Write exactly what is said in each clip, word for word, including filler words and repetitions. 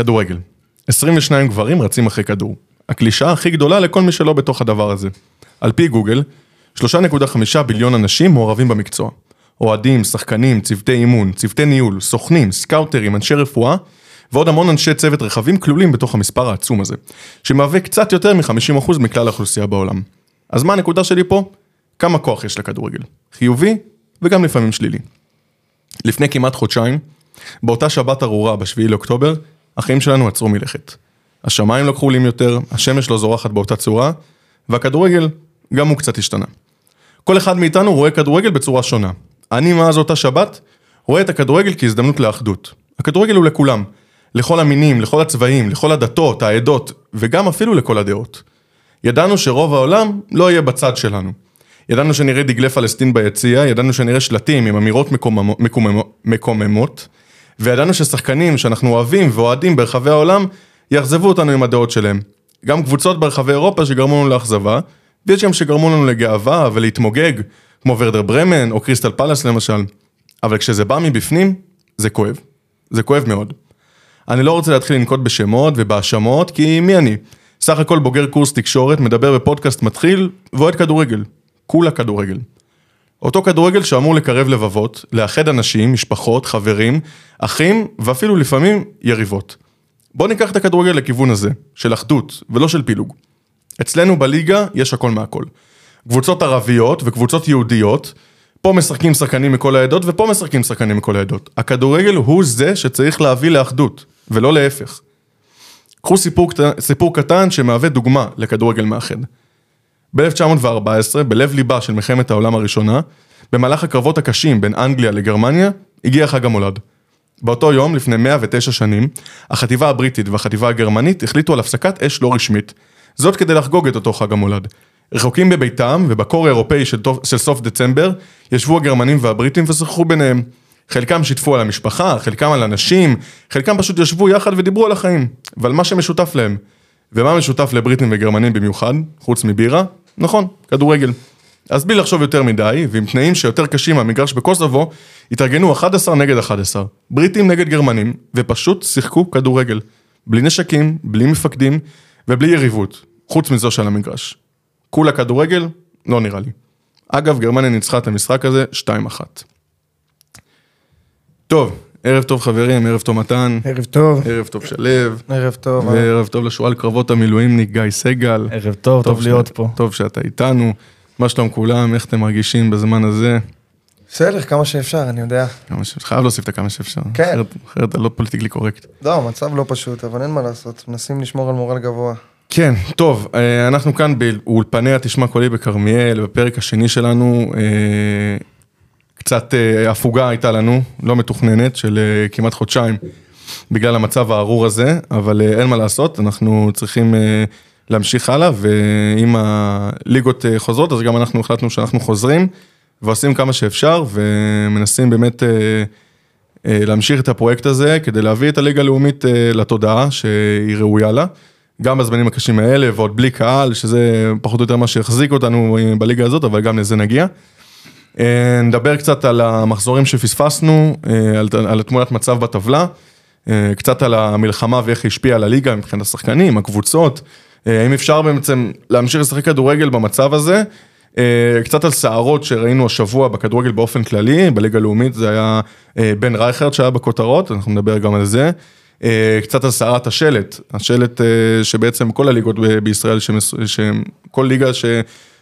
כדורגל. עשרים ושניים גברים רצים אחרי כדור. הקלישה הכי גדולה לכל מי שלא בתוך הדבר הזה. על פי גוגל, שלוש נקודה חמש ביליון אנשים מעורבים במקצוע. אוהדים, שחקנים, צוותי אימון, צוותי ניהול, סוכנים, סקאוטרים, אנשי רפואה, ועוד המון אנשי צוות רחבים כלולים בתוך המספר העצום הזה, שמהווה קצת יותר מ-חמישים אחוז מכלל האוכלוסייה בעולם. אז מה הנקודה שלי פה? כמה כוח יש לכדורגל? חיובי וגם לפעמים שלילי. לפני כמעט חודשיים, באותה שבת ארורה בשביעי לאוקטובר, החיים שלנו עצרו מלכת. השמיים לא כחולים יותר, השמש לא זורחת באותה צורה, והכדורגל גם הוא קצת השתנה. כל אחד מאיתנו רואה כדורגל בצורה שונה. אני מאז אותה שבת רואה את הכדורגל כהזדמנות לאחדות. הכדורגל הוא לכולם, לכל המינים, לכל הצבעים, לכל הדתות, העדות, וגם אפילו לכל הדעות. ידענו שרוב העולם לא יהיה בצד שלנו. ידענו שנראה דגלי פלסטין ביציאה, ידענו שנראה שלטים עם אמירות מקוממות, מקוממות, וידענו ששחקנים שאנחנו אוהבים ואוהדים ברחבי העולם יחזבו אותנו עם הדעות שלהם. גם קבוצות ברחבי אירופה שגרמו לנו לאכזבה, ויש גם שגרמו לנו לגאווה ולהתמוגג, כמו ורדר ברמן או קריסטל פלס למשל. אבל כשזה בא מבפנים, זה כואב. זה כואב מאוד. אני לא רוצה להתחיל לנקוט בשמות ובהשמות, כי מי אני? סך הכל בוגר קורס תקשורת, מדבר בפודקאסט מתחיל, ואוהד כדורגל. כולה כדורגל. אותו כדורגל שאמור לקרב לבבות, לאחד אנשים, משפחות, חברים, אחים, ואפילו לפעמים יריבות. בוא ניקח את הכדורגל לכיוון הזה, של אחדות ולא של פילוג. אצלנו בליגה יש הכל מהכל. קבוצות ערביות וקבוצות יהודיות, פה משחקים שחקנים מכל העדות ופה משחקים שחקנים מכל העדות. הכדורגל הוא זה שצריך להביא לאחדות, ולא להפך. קחו סיפור, סיפור קטן שמהווה דוגמה לכדורגל מאחד. ב-אלף תשע מאות וארבע עשרה, בלב ליבה של מלחמת העולם הראשונה, במהלך הקרבות הקשים בין אנגליה לגרמניה, הגיע חג המולד. באותו יום, לפני מאה ותשע שנים, החטיבה הבריטית והחטיבה הגרמנית החליטו על הפסקת אש לא רשמית, זאת כדי לחגוג את אותו חג המולד. רחוקים בביתם ובקור האירופאי של, של סוף דצמבר, ישבו הגרמנים והבריטים ושוחחו ביניהם. חלקם שיתפו על המשפחה, חלקם על אנשים, חלקם פשוט ישבו יחד ודיברו על החיים, ועל מה שמשותף להם. ומה משותף לבריטים וגרמנים במיוחד, חוץ מבירה? נכון, כדורגל. אז בלי לחשוב יותר מדי, ועם תנאים שיותר קשים מהמגרש בקוסובו, התארגנו אחד עשר נגד אחד עשר, בריטים נגד גרמנים, ופשוט שיחקו כדורגל. בלי נשקים, בלי מפקדים, ובלי יריבות, חוץ מזו של המגרש. כולה כדורגל? לא נראה לי. אגב, גרמניה ניצחה את המשחק הזה שתיים אחת. טוב, ערב טוב חברים, ערב טוב מתן. ערב טוב. ערב טוב שלב. ערב טוב. וערב טוב לשואל קרבות המילואימניק גיא סגל. ערב טוב, טוב להיות פה. טוב שאתה איתנו. מה שלום כולם, איך אתם מרגישים בזמן הזה? בסדר, כמה שאפשר, אני יודע. חייב להוסיף את כמה שאפשר. כן. אחרת לא פוליטיקלי קורקט. לא, מצב לא פשוט, אבל אין מה לעשות. מנסים לשמור על מורל גבוה. כן, טוב, אנחנו כאן באולפני התשמע קולי בכרמיאל, בפרק השני שלנו, קצת הפוגה הייתה לנו, לא מתוכננת, של כמעט חודשיים, בגלל המצב הארור הזה, אבל אין מה לעשות, אנחנו צריכים להמשיך הלאה, ואם הליגות חוזרות, אז גם אנחנו החלטנו שאנחנו חוזרים, ועושים כמה שאפשר, ומנסים באמת להמשיך את הפרויקט הזה, כדי להביא את הליגה הלאומית לתודעה, שהיא ראויה לה, גם בזמנים הקשים האלה, ועוד בלי קהל, שזה פחות או יותר מה שהחזיק אותנו בליגה הזאת, אבל גם לזה נגיע. נדבר קצת על המחזורים שפספסנו, על תמונת מצב בטבלה, קצת על המלחמה ואיך השפיע על הליגה, מבחינת השחקנים, הקבוצות, האם אפשר בעצם להמשיך לשחק כדורגל במצב הזה, קצת על סערות שראינו השבוע בכדורגל באופן כללי, בליגה הלאומית זה היה בן רייכרד שהיה בכותרות, אנחנו נדבר גם על זה, קצת על סערת השלט, השלט שבעצם כל הליגות בישראל, כל ליגה ש...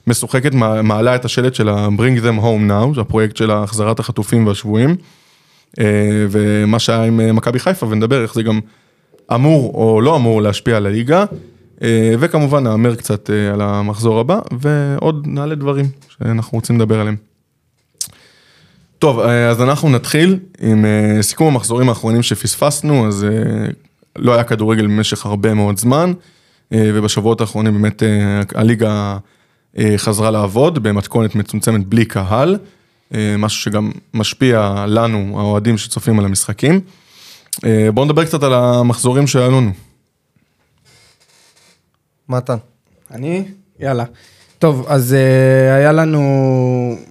משוחקת, מעלה את השלט של ה-Bring Them Home Now, הפרויקט של החזרת החטופים והשבועים, ומה שהיה עם מכבי חיפה, ונדבר איך זה גם אמור או לא אמור להשפיע על הליגה, וכמובן נאמר קצת על המחזור הבא, ועוד נעלה דברים שאנחנו רוצים לדבר עליהם. טוב, אז אנחנו נתחיל עם סיכום המחזורים האחרונים שפספסנו, אז לא היה כדורגל במשך הרבה מאוד זמן, ובשבועות האחרונים באמת הליגה חזרה לעבוד במתכונת מצומצמת בלי קהל, משהו שגם משפיע לנו, האוהדים שצופים על המשחקים. בואו נדבר קצת על המחזורים שהיה לנו. מתן. אני? יאללה. טוב, אז היה לנו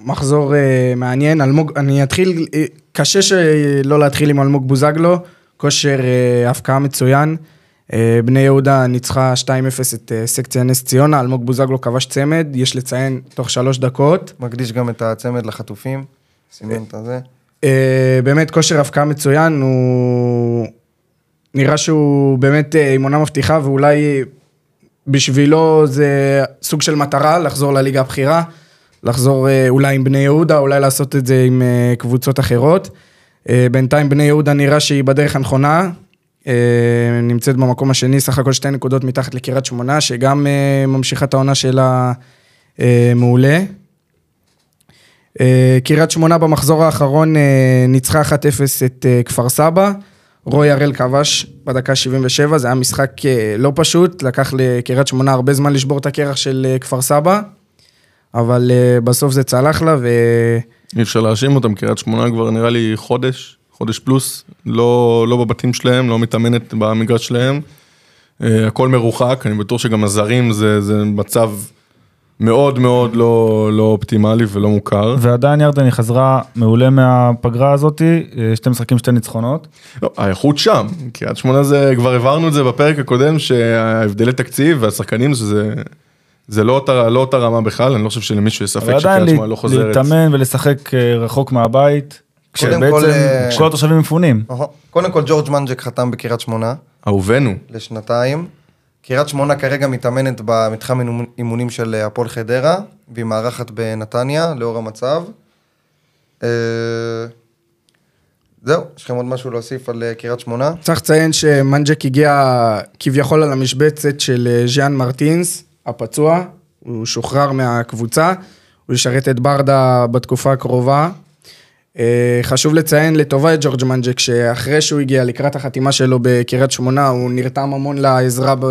מחזור מעניין, אלמוג, אני אתחיל, קשה שלא להתחיל עם אלמוג בוזגלו, כושר הפקעה מצוין, בני יהודה ניצחה שתיים אפס את סקציה נס ציונה, אלמוג בוזגלו כבש צמד, יש לציין תוך שלוש דקות. מקדיש גם את הצמד לחטופים, סימן את זה. באמת כושר הפקעה מצוין, הוא נראה שהוא באמת אימונה מבטיחה, ואולי בשבילו זה סוג של מטרה, לחזור לליגה הבכירה, לחזור אולי עם בני יהודה, אולי לעשות את זה עם קבוצות אחרות. בינתיים בני יהודה נראה שהיא בדרך הנכונה, נמצאת במקום השני, סך הכל שתי נקודות מתחת לקריית שמונה, שגם ממשיכה את העונה שלה מעולה. קריית שמונה במחזור האחרון ניצחה אחת אפס את כפר סבא, רוי הראל כבש בדקה שבעים ושבע, זה היה משחק לא פשוט, לקח לקריית שמונה הרבה זמן לשבור את הקרח של כפר סבא, אבל בסוף זה צלח לה ו... אי אפשר להאשים אותם, קריית שמונה כבר נראה לי חודש, חודש פלוס, לא, לא בבתים שלהם, לא מתאמנת במגרש שלהם, הכל מרוחק, אני בטוח שגם הזרים זה, זה מצב מאוד מאוד לא, לא אופטימלי ולא מוכר. ועדיין ירדן היא חזרה מעולה מהפגרה הזאת, שתי משחקים, שתי ניצחונות. לא, האיכות שם, קריית שמונה זה, כבר עברנו את זה בפרק הקודם, שההבדלי תקציב והשחקנים שזה... זה לא אותה, לא אותה רמה בכלל, אני לא חושב שלמישהו יספק שקריית שמונה לא חוזרת. להתאמן ולשחק רחוק מהבית, כשבעצם כל התושבים מפונים. קודם כל, ג'ורג' מנג'ק חתם בקריית שמונה. אהובנו. לשנתיים. קריית שמונה כרגע מתאמנת במתחם אימונים של הפועל חדרה, והיא מארחת בנתניה, לאור המצב. זהו, יש לכם עוד משהו להוסיף על קריית שמונה? צריך לציין שמנג'ק הגיע כביכול על המשבצת של ז'יאן מרטינס, הפצוע, הוא שוחרר מהקבוצה, הוא ישרת את ברדה בתקופה הקרובה. חשוב לציין לטובה את ג'ורג' מנג'ק, שאחרי שהוא הגיע לקראת החתימה שלו בקריית שמונה, הוא נרתם המון לעזרה ב...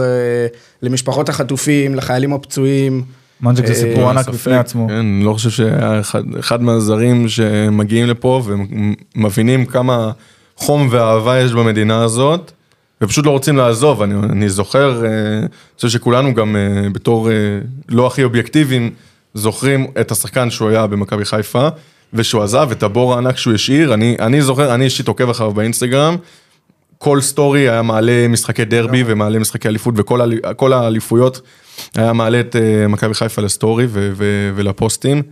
למשפחות החטופים, לחיילים הפצועים. מנג'ק זה סיפור ענק בפני עצמו. כן, אני לא חושב שאחד מהזרים שמגיעים לפה ומבינים כמה חום ואהבה יש במדינה הזאת, ופשוט לא רוצים לעזוב, אני, אני זוכר, אני חושב שכולנו גם בתור לא הכי אובייקטיביים, זוכרים את השחקן שהוא היה במכבי חיפה, ושהוא עזב, את הבור הענק שהוא השאיר, אני, אני זוכר, אני אישית עוקב אחריו באינסטגרם, כל סטורי היה מעלה משחקי דרבי, ומעלה משחקי אליפות, וכל האליפויות היה מעלה את מכבי חיפה לסטורי ו, ו, ולפוסטים.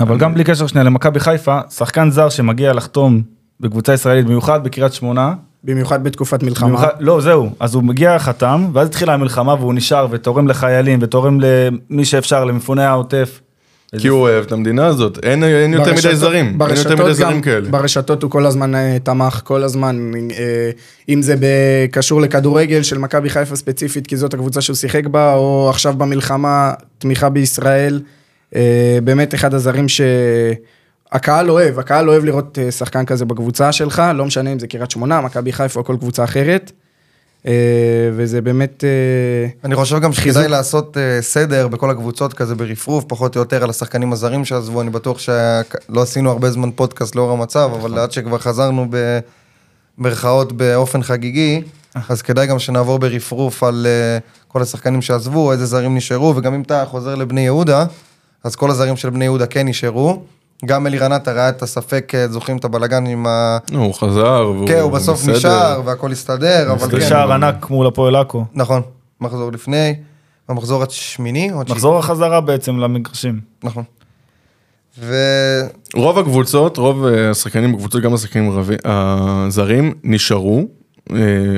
אבל גם בלי קשר שנייה, למכבי חיפה, שחקן זר שמגיע לחתום בקבוצה ישראלית, מיוחד בקריית שמונה, במיוחד בתקופת מלחמה. במיוחד, לא, זהו. אז הוא מגיע חתם, ואז התחילה המלחמה, והוא נשאר ותורם לחיילים, ותורם למי שאפשר, למפוני העוטף. כי הוא אוהב את המדינה הזאת. אין, אין יותר מדי זרים. ברשתות, אין יותר מדי זרים כאלה. ברשתות הוא כל הזמן תמך, כל הזמן. אם זה בקשור לכדורגל של מכבי חיפה ספציפית, כי זאת הקבוצה שהוא שיחק בה, או עכשיו במלחמה, תמיכה בישראל. באמת אחד הזרים ש... הקהל אוהב, הקהל אוהב לראות שחקן כזה בקבוצה שלך, לא משנה אם זה קריית שמונה, מכבי חיפה או כל קבוצה אחרת, וזה באמת... אני חושב גם שכדאי לעשות סדר בכל הקבוצות כזה ברפרוף, פחות או יותר על השחקנים הזרים שעזבו, אני בטוח שלא עשינו הרבה זמן פודקאסט לאור המצב, אבל עד שכבר חזרנו במרכאות באופן חגיגי, אז כדאי גם שנעבור ברפרוף על כל השחקנים שעזבו, איזה זרים נשארו, וגם אם אתה חוזר לבני יהודה, אז כל הזרים של בני יהודה כן נשארו, גם אלירנת הראה את הספק, זוכרים את הבלגן עם ה... הוא חזר, והוא... כן, הוא בסוף נשאר, והכל הסתדר, אבל כן. נשאר ענק מול הפועל עכו. נכון, מחזור לפני, המחזור השמיני. מחזור החזרה בעצם למגרשים. נכון. ו... רוב הקבוצות, רוב השחקנים בקבוצות, גם השחקנים הזרים, נשארו,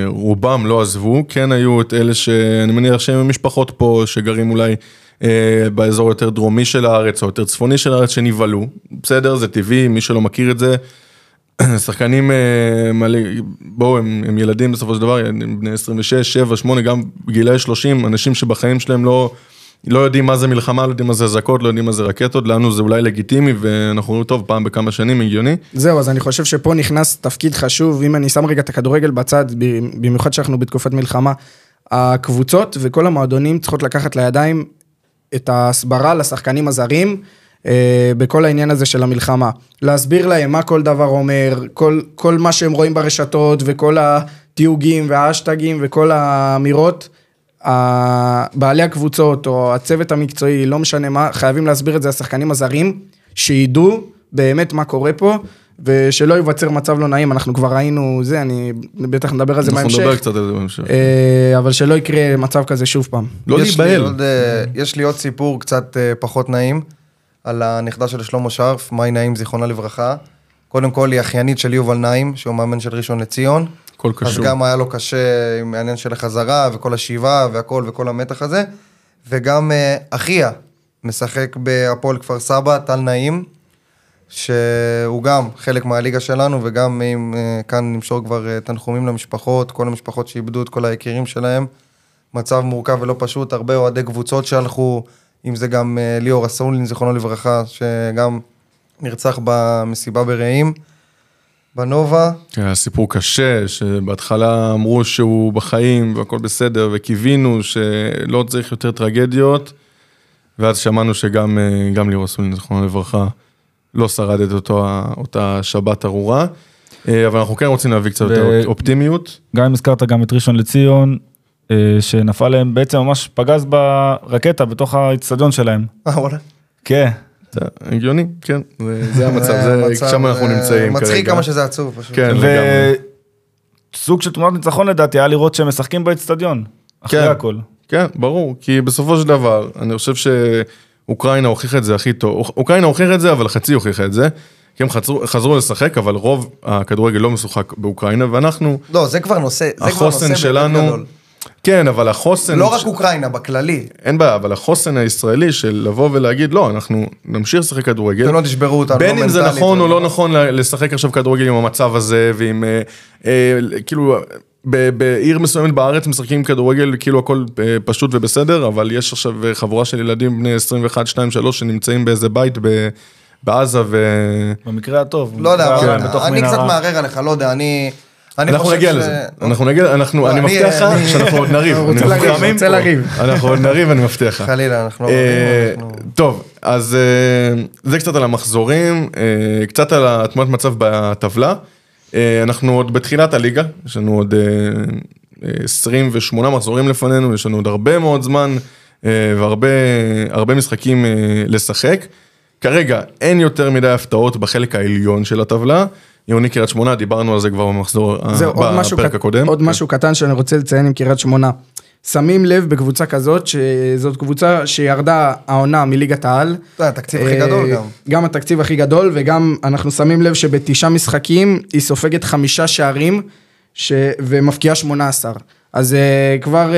רובם לא עזבו, כן היו את אלה שאני מניח שהם משפחות פה, שגרים אולי... באזור יותר דרומי של הארץ, או יותר צפוני של הארץ, שנבלו. בסדר, זה טבעי, מי שלא מכיר את זה, שחקנים, בואו, הם, הם ילדים בסופו של דבר, בני עשרים ושש, שבע, שמונה, גם בגילי שלושים, אנשים שבחיים שלהם לא, לא יודעים מה זה מלחמה, לא יודעים מה זה זקות, לא יודעים מה זה רקטות, לנו זה אולי לגיטימי, ואנחנו רואים טוב, פעם בכמה שנים, הגיוני. זהו, אז אני חושב שפה נכנס תפקיד חשוב, אם אני שם רגע את הכדורגל בצד, במיוחד שאנחנו בתקופת מלחמה, הקבוצות וכל המועדונים צריכות לקחת לידיים את ההסברה לשחקנים הזרים, אה, בכל העניין הזה של המלחמה. להסביר להם מה כל דבר אומר, כל, כל מה שהם רואים ברשתות, וכל התיוגים והאשטגים, וכל האמירות, בעלי הקבוצות, או הצוות המקצועי, לא משנה מה, חייבים להסביר את זה לשחקנים הזרים, שידעו באמת מה קורה פה, ושלא ייווצר מצב לא נעים, אנחנו כבר ראינו זה, אני בטח נדבר על זה בהמשך. אנחנו נדבר קצת על זה בהמשך. אבל שלא יקרה מצב כזה שוב פעם. לא להיבהל. יש לי עוד סיפור קצת פחות נעים, על הנכדה של שלמה שרף, מאי נעים זיכרונה לברכה. קודם כל היא אחיינית של יובל נעים, שהוא מאמן של ראשון לציון. כל קשור. אז גם היה לו קשה עם העניין של החזרה, וכל השיבה, והכל וכל המתח הזה. וגם אחיה, משחק בהפועל כפר סבא, טל נעים. שהוא גם חלק מהליגה שלנו, וגם אם כאן נמשור כבר תנחומים למשפחות, כל המשפחות שאיבדו את כל היקירים שלהם, מצב מורכב ולא פשוט, הרבה אוהדי קבוצות שהלכו, אם זה גם ליאור אסולין, זיכרונו לברכה, שגם נרצח במסיבה ברעים, בנובה. הסיפור קשה, שבהתחלה אמרו שהוא בחיים, והכל בסדר, וקיווינו שלא צריך יותר טרגדיות, ואז שמענו שגם גם ליאור אסולין, זיכרונו לברכה, לא שרדת אותו, אותה שבת ארורה, אבל אנחנו כן רוצים להביא קצת ו... אופטימיות. גם אם הזכרת גם את ראשון לציון, שנפל להם בעצם ממש פגז ברקטה, בתוך האצטדיון שלהם. אה, וואלה. כן. זה הגיוני, כן. זה המצב, זה שם אנחנו נמצאים. מצחיק כמה שזה עצוב. כן, לגמרי. סוג של תמונת ניצחון לדעתי, היה לראות שהם משחקים באצטדיון, אחרי הכל. כן, ברור, כי בסופו של דבר, אני חושב ש... אוקראינה הוכיחה את זה הכי טוב, אוקראינה הוכיחה את זה, אבל חצי הוכיחה את זה, כי הם חזרו, חזרו לשחק, אבל רוב הכדורגל לא משוחק באוקראינה, ואנחנו... לא, זה כבר נושא, זה כבר נושא שלנו, גדול. כן, אבל החוסן... לא רק אוקראינה, בכללי. אין בעיה, אבל החוסן הישראלי של לבוא ולהגיד, לא, אנחנו נמשיך לשחק כדורגל. אתם לא תשברו אותנו, בין אם זה נכון או לא נכון לשחק עכשיו כדורגל עם המצב הזה, ועם... אה, אה, כאילו... בעיר מסוימת בארץ משחקים כדורגל, כאילו הכל פשוט ובסדר, אבל יש עכשיו חבורה של ילדים בני עשרים ואחת, שתיים, שלוש, שנמצאים באיזה בית בעזה ו... במקרה הטוב. לא יודע, אני קצת מערער עליך, לא יודע, אני... אנחנו נגיע לזה, אנחנו נגיע, אנחנו, אני מבטיח לך שאנחנו עוד נריב. אנחנו עוד נריב, אני מבטיח לך. חלילה, אנחנו... טוב, אז זה קצת על המחזורים, קצת על תמונת מצב בטבלה, אנחנו עוד בתחילת הליגה, יש לנו עוד עשרים ושמונה מחזורים לפנינו, יש לנו עוד הרבה מאוד זמן, והרבה הרבה משחקים לשחק. כרגע אין יותר מדי הפתעות בחלק העליון של הטבלה, יוני קריית שמונה, דיברנו על זה כבר במחזור, בפרק הקודם. עוד משהו קטן שאני רוצה לציין עם קריית שמונה. שמים לב בקבוצה כזאת, שזאת קבוצה שירדה העונה מליגת העל. זה התקציב הכי גדול גם. גם התקציב הכי גדול, וגם אנחנו שמים לב שבתשעה משחקים, היא סופגת חמישה שערים, ומפקיעה שמונה עשר. אז כבר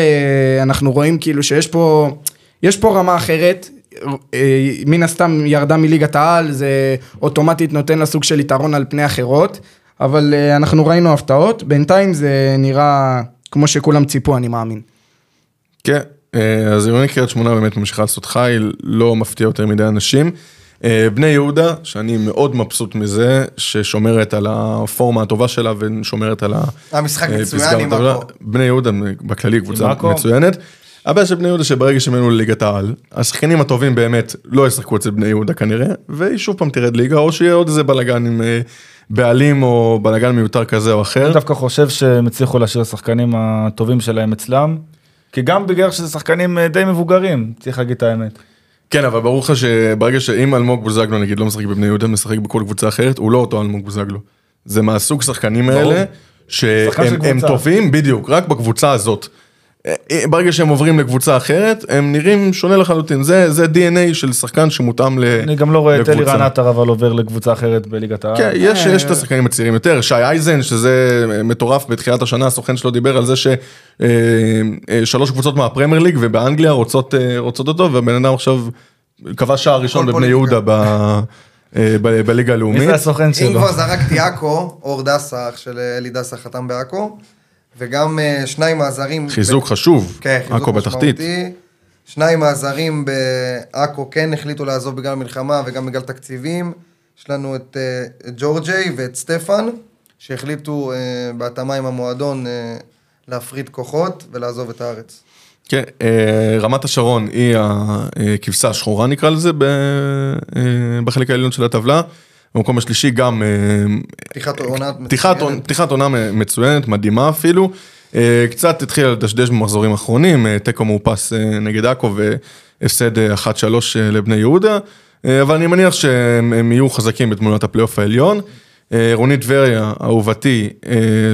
אנחנו רואים כאילו שיש פה, יש פה רמה אחרת, מן הסתם ירדה מליגת העל, זה אוטומטית נותן לסוג של יתרון על פני אחרות, אבל אנחנו ראינו הפתעות, בינתיים זה נראה כמו שכולם ציפו, אני מאמין. כן, אז יוני קריית שמונה באמת ממשיכה לעשות חייל, לא מפתיע יותר מדי אנשים. בני יהודה, שאני מאוד מבסוט מזה, ששומרת על הפורמה הטובה שלה, ושומרת על המשחק מצוין עם מקו. בני יהודה, בכללי קבוצה מצוינת. הבעיה של בני יהודה שברגע שמנו לליגת העל, השחקנים הטובים באמת לא ישחקו אצל בני יהודה כנראה, ושוב פעם תרד ליגה, או שיהיה עוד איזה בלגן עם בעלים, או בלגן מיותר כזה או אחר. אני דווקא חושב שהם הצליחו להשאיר השחקנים הטובים שלהם אצלם. כי גם בגלל שזה שחקנים די מבוגרים, צריך להגיד את האמת. כן, אבל ברור לך שברגע שאם אלמוג בוזגלו, נגיד, לא משחק בבני יהודה, משחק בכל קבוצה אחרת, הוא לא אותו אלמוג בוזגלו. זה מהסוג שחקנים האלה, שהם טובים בדיוק, רק בקבוצה הזאת. ברגע שהם עוברים לקבוצה אחרת, הם נראים שונה לחלוטין. זה די אן איי של שחקן שמותאם לקבוצה. אני גם לא רואה את אלי רענטר, אבל עובר לקבוצה אחרת בליגת העל. כן, יש את השחקנים הצעירים יותר. שי אייזן, שזה מטורף בתחילת השנה, הסוכן שלו דיבר על זה ששלוש קבוצות מהפרמייר ליג, ובאנגליה רוצות אותו, והבן אדם עכשיו קבע שער ראשון בבני יהודה בליגה הלאומית. מי זה הסוכן שלו? אם כבר זרקתי עכו, אור דסה, אח של אלי דסה חתם בעכו. וגם שניים מהזרים... חיזוק חשוב, עכו בתחתית. שניים מהזרים בעכו כן החליטו לעזוב בגלל מלחמה וגם בגלל תקציבים. יש לנו את ג'ורג'י ואת סטפן, שהחליטו בהתאמה עם המועדון להפריד כוחות ולעזוב את הארץ. כן, רמת השרון היא הכבשה השחורה נקרא לזה בחלק העליון של הטבלה. במקום השלישי גם פתיחת עונה מצוינת, מדהימה אפילו, קצת התחילה לדשדש במחזורים האחרונים, תיקו מאופס נגד עכו והפסד אחת שלוש לבני יהודה, אבל אני מניח שהם יהיו חזקים בתמונת הפלייאוף העליון, רונית וריה, אהובתי,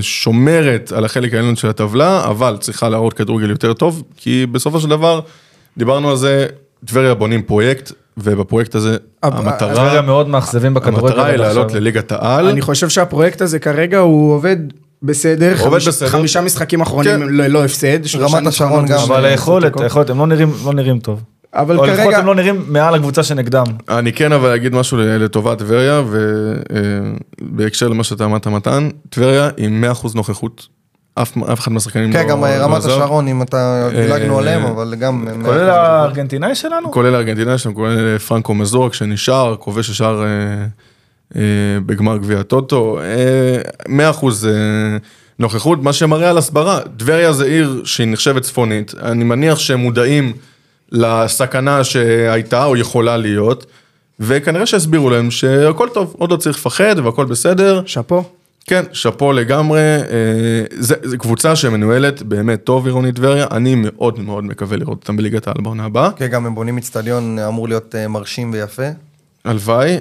שומרת על החלק העליון של הטבלה, אבל צריכה להראות כדורגל יותר טוב, כי בסופו של דבר, דיברנו על זה, דבריה בונים פרויקט, ובפרויקט הזה, המטרה... דבריה מאוד מאכזבים בכדורגל. המטרה היא לעלות לליגת העל. אני חושב שהפרויקט הזה כרגע הוא עובד... בסדר, חמישה משחקים אחרונים לא הפסד, רמת השרון גם. אבל היכולת, הם לא נראים טוב. אבל כרגע... או לפחות הם לא נראים מעל הקבוצה שנגדם. אני כן, אבל אגיד משהו לטובה טבריה, ובהקשר למה שאתה אמרת מתן, טבריה עם מאה אחוז נוכחות, אף אחד מהשחקנים לא עזר. כן, גם רמת השרון, אם אתה דילגנו עליהם, אבל גם... כולל הארגנטינאי שלנו? כולל הארגנטינאי שלנו, כולל פרנקו מזורק שנשאר, כובש השאר... בגמר גביע הטוטו, מאה אחוז נוכחות, מה שמראה על הסברה. דבריה זה עיר שהיא נחשבת צפונית, אני מניח שהם מודעים לסכנה שהייתה או יכולה להיות, וכנראה שהסבירו להם שהכל טוב, עוד לא צריך לפחד והכל בסדר. שפו. כן, שפו לגמרי, זה, זה קבוצה שמנוהלת באמת טוב עירונית דבריה, אני מאוד מאוד מקווה לראות אותם בליגת העל בעונה הבאה. כן, גם הם בונים אצטדיון, אמור להיות מרשים ויפה. הלוואי,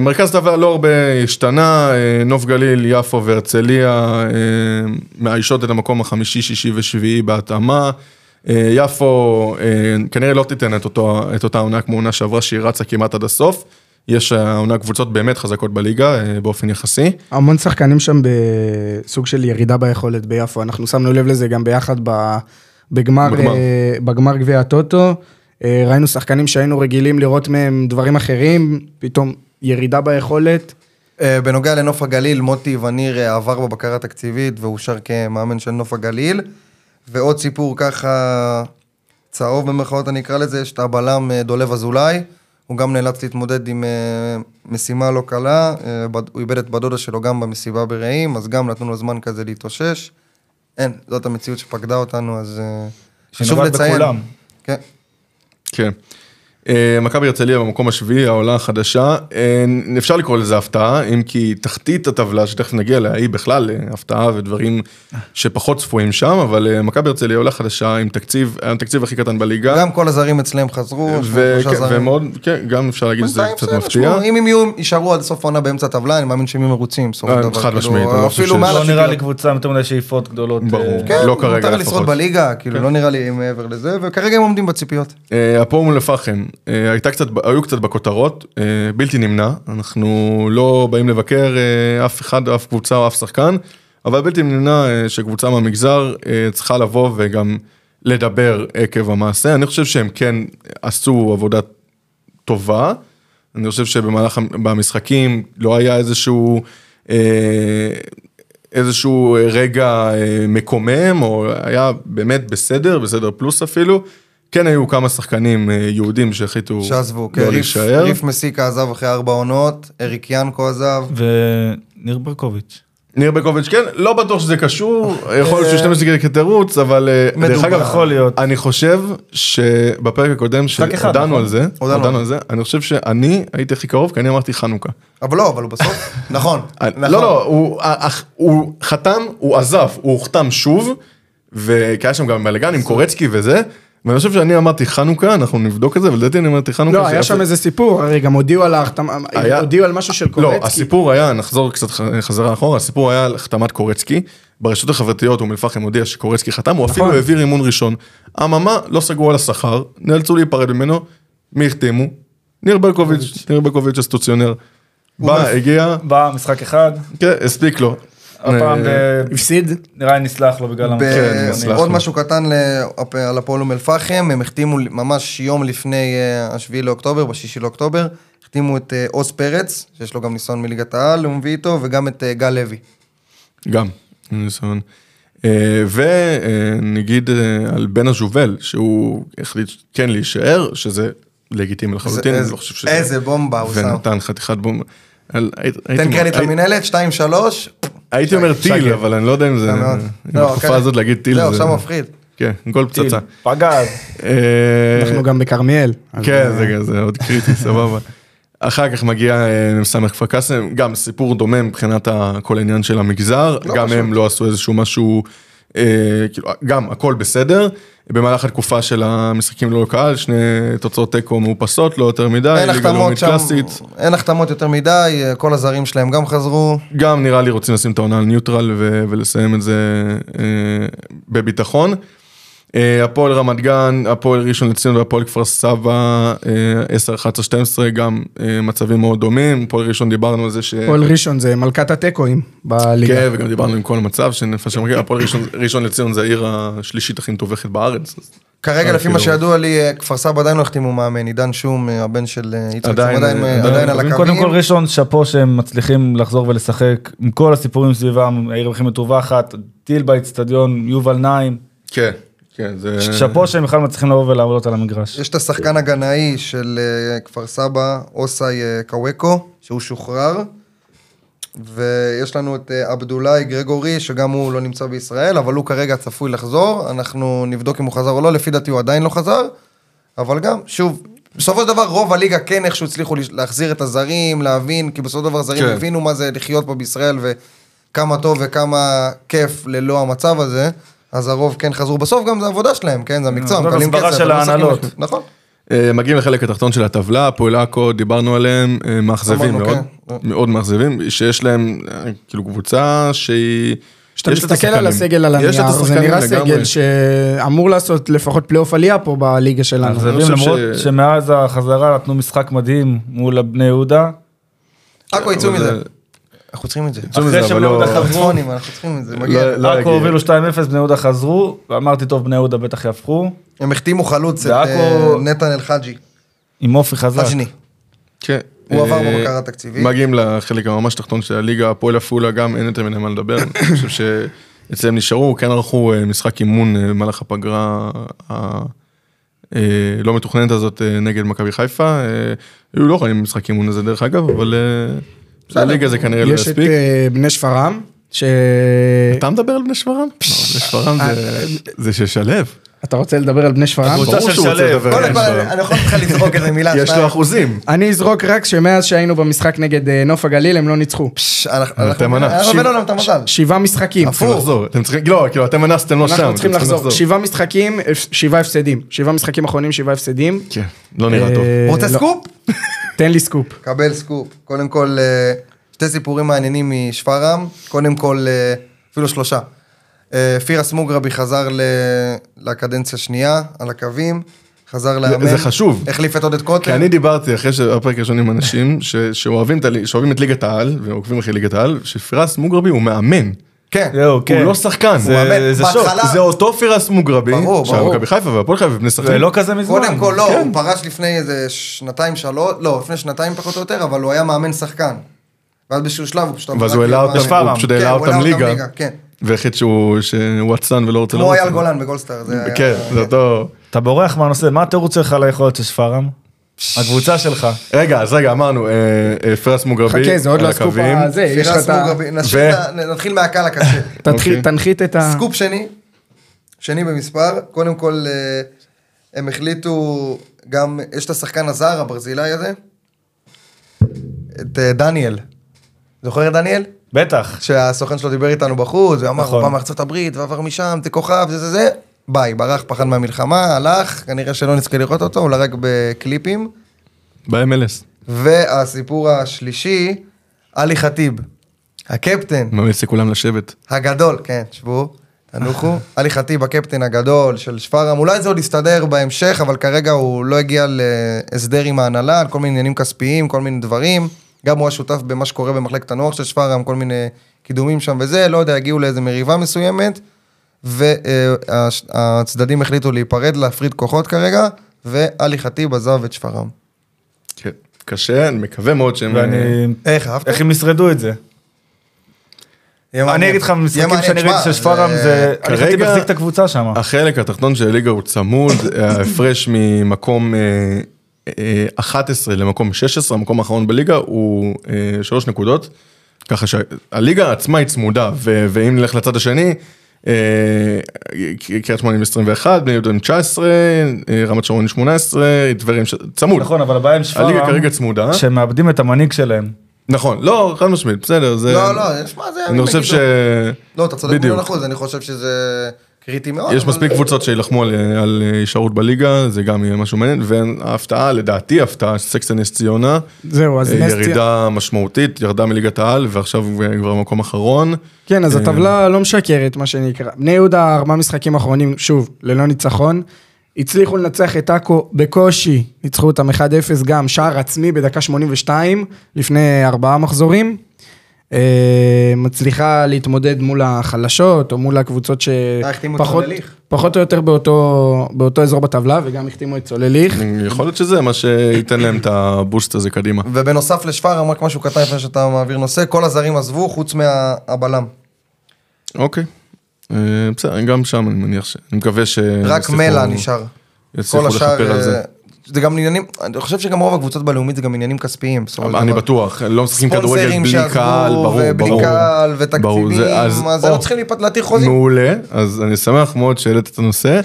מרכז דבר לא הרבה השתנה, נוף גליל, יפו והרצליה מאיישות את המקום החמישי, שישי ושביעי בהתאמה, יפו כנראה לא תיתן את, אותו, את אותה עונה כמו עונה שעברה שהיא רצה כמעט עד הסוף, יש העונה קבוצות באמת חזקות בליגה באופן יחסי. המון שחקנים שם בסוג של ירידה ביכולת ביפו, אנחנו שמנו לב לזה גם ביחד בגמר, בגמר. בגמר גביע הטוטו, ראינו שחקנים שהיינו רגילים לראות מהם דברים אחרים, פתאום ירידה ביכולת. בנוגע לנוף הגליל, מוטי וניר עבר בבקרה תקציבית, ואושר כמאמן של נוף הגליל, ועוד סיפור ככה, צהוב במרכאות אני אקרא לזה, יש את הבלם דולב אזולאי, הוא גם נאלץ להתמודד עם משימה לא קלה, הוא איבד את בדודה שלו גם במסיבה ברעים, אז גם נתנו לו זמן כזה להתאושש. אין, זאת המציאות שפקדה אותנו, אז חשוב לציין. בכולם. כן. כן. מכבי הרצליה במקום השביעי, העולה החדשה, אפשר לקרוא לזה הפתעה, אם כי תחתית הטבלה, שתכף נגיע לה, היא בכלל הפתעה ודברים שפחות צפויים שם, אבל מכבי הרצליה עולה חדשה עם תקציב, התקציב הכי קטן בליגה. גם כל הזרים אצלם חזרו. ומאוד, כן, גם אפשר להגיד שזה קצת מפתיע. אם הם יישארו עד סוף העונה באמצע הטבלה, אני מאמין שהם יהיו מרוצים. חד משמעית. אפילו לא נראה לי קבוצה יותר מדי שאיפות גדולות. ברור, לא כרגע לפחות. לא נראה לי מעבר לזה, וכרגע הם עומדים בציפיות. הפועל מול פחם הייתה קצת, היו קצת בכותרות, בלתי נמנע, אנחנו לא באים לבקר אף אחד, אף קבוצה או אף שחקן, אבל בלתי נמנע שקבוצה מהמגזר צריכה לבוא וגם לדבר עקב המעשה, אני חושב שהם כן עשו עבודה טובה, אני חושב שבמהלך המשחקים לא היה איזשהו, איזשהו רגע מקומם, או היה באמת בסדר, בסדר פלוס אפילו, כן היו כמה שחקנים יהודים שהחליטו שעזבו, לא להישאר. ריף מסיקה עזב אחרי ארבע עונות, אריק ינקו עזב. וניר ברקוביץ'. ניר ברקוביץ', כן, לא בטוח שזה קשור, יכול להיות ששתם מסגרת כתירוץ, אבל דרך אגב, אני חושב שבפרק הקודם שדנו על זה, אני חושב שאני הייתי הכי קרוב, כי אני אמרתי חנוכה. אבל לא, אבל הוא בסוף, נכון. לא, לא, הוא חתם, הוא עזב, הוא הוכתם שוב, וכי היה שם גם בלגן עם קורצקי וזה, ואני חושב שאני אמרתי חנוכה, אנחנו נבדוק את זה, ולדעתי אני אמרתי חנוכה. לא, היה שם איזה סיפור, הרי גם הודיעו על הודיעו על משהו של קורצקי. לא, הסיפור היה, נחזור קצת חזרה אחורה, הסיפור היה על חתמת קורצקי, ברשתות החברתיות הוא מלפחם הודיע שקורצקי חתם, הוא אפילו העביר אימון ראשון. אממה, לא סגרו על השכר, נאלצו להיפרד ממנו, מי החתימו? ניר ברקוביץ', ניר ברקוביץ' הסטוציונר. בא, הגיע. בא, משחק אחד. כן, הספיק לו. הפעם הפסיד, נראה נסלח לו בגלל המחקר. עוד משהו קטן על הפועל אום אל-פחם, הם החתימו ממש יום לפני השביעי לאוקטובר, בשישי לאוקטובר, החתימו את אוס פרץ, שיש לו גם ניסיון מליגת העל, הוא מביא איתו, וגם את גל לוי. גם, ניסיון. ונגיד על בן הז'ובל, שהוא החליט כן להישאר, שזה לגיטימי לחלוטין. איזה בומבה הוא שם. ונתן חתיכת בומבה. תן קרדיט למנהלת, שתיים, שלוש. הייתי אומר טיל, אבל אני לא יודע אם זה... התקופה הזאת להגיד טיל. זהו, שם מפחיד. כן, גול פצצה. פגז. אנחנו גם בכרמיאל. כן, זה עוד קריטי, סבבה. אחר כך מגיע ממסמך כפר קאסם, גם סיפור דומה מבחינת כל העניין של המגזר, גם הם לא עשו איזשהו משהו גם הכל בסדר, במהלך התקופה של המשחקים ללא קהל, שני תוצאות תיקו מאופסות, לא יותר מדי, ליגה לאומית קלאסית. אין החתמות יותר מדי, כל הזרים שלהם גם חזרו. גם נראה לי רוצים לשים את העונה על ניוטרל ולסיים את זה בביטחון. הפועל רמת גן, הפועל ראשון לציון והפועל כפר סבא, עשר, אחת עשרה, שתים עשרה, גם מצבים מאוד דומים. הפועל ראשון דיברנו על זה ש... הפועל ראשון זה מלכת הטקואים בליגה. כן, וגם דיברנו עם כל מצב שנפש המרגיע. הפועל ראשון לציון זה העיר השלישית הכי מטווחת בארץ. כרגע, לפי מה שידוע לי, כפר סבא עדיין לא החתימו מאמן, עידן שום, הבן של יצחק, עדיין על הקווים. קודם כל ראשון, שפו שהם מצליחים לחזור ולשחק עם כל הסיפורים סביבם, העיר הכי מטווחת, טיל בית, סטדיון, יובל נעים. כן. שפו שהם בכלל מצליחים לבוא ולעבוד על המגרש. יש את השחקן הגנאי של כפר סבא, אוסי קוואקו, שהוא שוחרר, ויש לנו את אבדולאי גרגורי, שגם הוא לא נמצא בישראל, אבל הוא כרגע צפוי לחזור, אנחנו נבדוק אם הוא חזר או לא, לפי דעתי הוא עדיין לא חזר, אבל גם, שוב, בסופו של דבר רוב הליגה כן איכשהו הצליחו להחזיר את הזרים, להבין, כי בסופו של דבר זרים הבינו מה זה לחיות פה בישראל, וכמה טוב וכמה כיף ללא המצב הזה, אז הרוב כן חזרו בסוף, גם זה העבודה שלהם, כן, זה המקצוע, מקבלים כסף. הסברה של ההנהלות. נכון. מגיעים לחלק התחתון של הטבלה, הפועל עכו, דיברנו עליהם, מאכזבים מאוד, מאוד מאכזבים, שיש להם, כאילו, קבוצה שהיא... שאתה מסתכל על הסגל על הנייר, זה נראה סגל שאמור לעשות לפחות פלייאוף עלייה פה בליגה שלנו. מאכזבים, למרות שמאז החזרה נתנו משחק מדהים מול בני יהודה. עכו יצאו מזה. אנחנו צריכים את זה. אחרי שבני יהודה חזרו, אנחנו צריכים את זה. עכו הובילו שתיים אפס, בני יהודה חזרו, ואמרתי טוב, בני יהודה בטח יהפכו. הם החתימו חלוץ את נתן אל חג'י. עם אופי חזק. חג'ני. כן. הוא עבר בבקרה התקציבית. מגיעים לחלק הממש תחתון של הליגה, הפועל אפולה, גם אין יותר מנהם מה לדבר. אני חושב שאצלם נשארו, כן ערכו משחק אימון במהלך הפגרה הלא מתוכננת הזאת נגד מכבי חיפה. היו לא יכולים משחק אימון הזה דרך אגב, אבל הליגה זה כנראה להספיק. יש את בני שפרעם, ש... אתה מדבר על בני שפרעם? בני שפרעם זה ששלב. אתה רוצה לדבר על בני שפרעם? ברור שהוא רוצה לדבר על בני שפרעם. אני יכול לך לזרוק איזה מילה. יש לו אחוזים. אני אזרוק רק שמאז שהיינו במשחק נגד נוף הגליל, הם לא ניצחו. אתם מנס. שבעה משחקים. אתם מנס, אתם לא שם. אנחנו צריכים לחזור. שבעה משחקים, שבעה הפסדים. שבעה משחקים אחרונים, שבעה הפסדים. כן, לא נראה טוב. רוצה סקופ? תן לי סקופ. קבל סקופ. קודם כל, שתי סיפורים מעניינים משפרעם. קודם כל, אפילו שלושה. פירס מוגרבי חזר לקדנציה שנייה, על הקווים, חזר לאמן. זה חשוב. החליף את עודד קוטר. כי אני דיברתי אחרי הפרק הראשון עם אנשים שאוהבים את ליגת העל, ועוקבים אחרי ליגת העל, שפירס מוגרבי הוא מאמן. כן. הוא לא שחקן. זה אותו פירס מוגרבי, שהמכבי חיפה והפועל חיפה ובני סכנין. זה לא כזה מזמן. קודם כל לא, הוא פרש לפני איזה שנתיים שלוש, לא, לפני שנתיים פחות או יותר, אבל הוא היה מאמן שחקן. ואז בשביל שלב הוא פשוט... ואז הוא העלה אותם ליגה. ואחד שהוא וואטסן ולא רוצה... כמו יעל גולן בגולדסטאר. כן, זה אותו... אתה בורח מהנושא, מה התיאור שלך על היכולת של שפרעם? הקבוצה שלך. רגע, אז רגע, אמרנו, פירס מוגרבי. חכה, זה עוד לא הסקופ הזה. פירס מוגרבי, נתחיל מהקהל הקשה. תנחית את ה... סקופ שני, שני במספר, קודם כל, הם החליטו גם, יש את השחקן הזר, הברזילאי הזה, את דניאל. זוכר את דניאל? בטח. שהסוכן שלו דיבר איתנו בחוץ, ואמר, הוא בא מארצות הברית, ועבר משם, זה כוכב, זה זה זה. ביי, ברח, פחד מהמלחמה, הלך, כנראה שלא נזכה לראות אותו, אולי רק בקליפים. ב-אם אל אס. והסיפור השלישי, אלי חטיב, הקפטן. ממליץ לכולם לשבת. הגדול, כן, שבו, תנוחו. אלי חטיב, הקפטן הגדול של שפרעם, אולי זה עוד יסתדר בהמשך, אבל כרגע הוא לא הגיע להסדר עם ההנהלה, על כל מיני עניינים כספיים, כל מיני דברים. גם הוא השותף במה שקורה במחלקת הנוער של שפרעם, כל מיני קידומים שם וזה, לא יודע, הגיעו לאיזה מריבה מסוימת. והצדדים החליטו להיפרד, להפריד כוחות כרגע, ואלי חטיב עזב את שפרעם. כן, קשה, אני מקווה מאוד שהם... איך, אהבת? איך הם ישרדו את זה? אני אגיד לך, משחקים שאני ראיתי של שפרעם, אני חייתי להחזיק את הקבוצה שם. החלק התחתון של הליגה הוא צמוד, ההפרש ממקום אחת עשרה למקום שש עשרה, המקום האחרון בליגה הוא שלוש נקודות, ככה שהליגה עצמה היא צמודה, ואם נלך לצד השני... קריית שמונה עם עשרים ואחת, בני יהודה עם תשע עשרה, רמת שרון עם שמונה עשרה, דברים צמוד. נכון, אבל הבעיה עם שפרעם, הליגה כרגע צמודה. שמאבדים את המנהיג שלהם. נכון, לא, חד משמעית, בסדר, זה... לא, לא, יש מה זה... אני חושב ש... לא, אתה צודק מיליון אחוז, אני חושב שזה קריטי מאוד. יש מספיק קבוצות שילחמו על הישארות בליגה, זה גם יהיה משהו מעניין, וההפתעה, לדעתי ההפתעה, סקסטה נס ציונה, ירידה משמעותית, ירדה מליגת העל, ועכשיו כבר במקום אחרון. כן, אז הטבלה לא משקרת, מה שנקרא. בני יהודה, ארבעה משחקים האחרונים, שוב, ללא ניצחון, הצליחו לנצח את אקו בקושי, ניצחו אותם אחד אפס, גם שער עצמי בדקה שמונים ושתיים, לפני ארבעה מחזורים, מצליחה להתמודד מול החלשות, או מול הקבוצות שפחות או יותר באותו אזור בטבלה, וגם החתימו את צולליך. יכול להיות שזה מה שייתן להם את הבוסט הזה קדימה. ובנוסף לשפר, רק משהו קטן לפני שאתה מעביר נושא, כל הזרים עזבו חוץ מהבלם. אוקיי. בסדר, גם שם אני מניח ש... אני מקווה ש... רק מלא נשאר. כל השאר... זה גם עניינים... אני חושב שגם רוב הקבוצות בלאומית זה גם עניינים כספיים. אני בטוח, לא משחקים כדורגל בלי קהל, ברור, ברור. ותקציבים, אז לא צריכים להתיר חוזים. מעולה, אז אני שמח מאוד שהעלית את הנושא,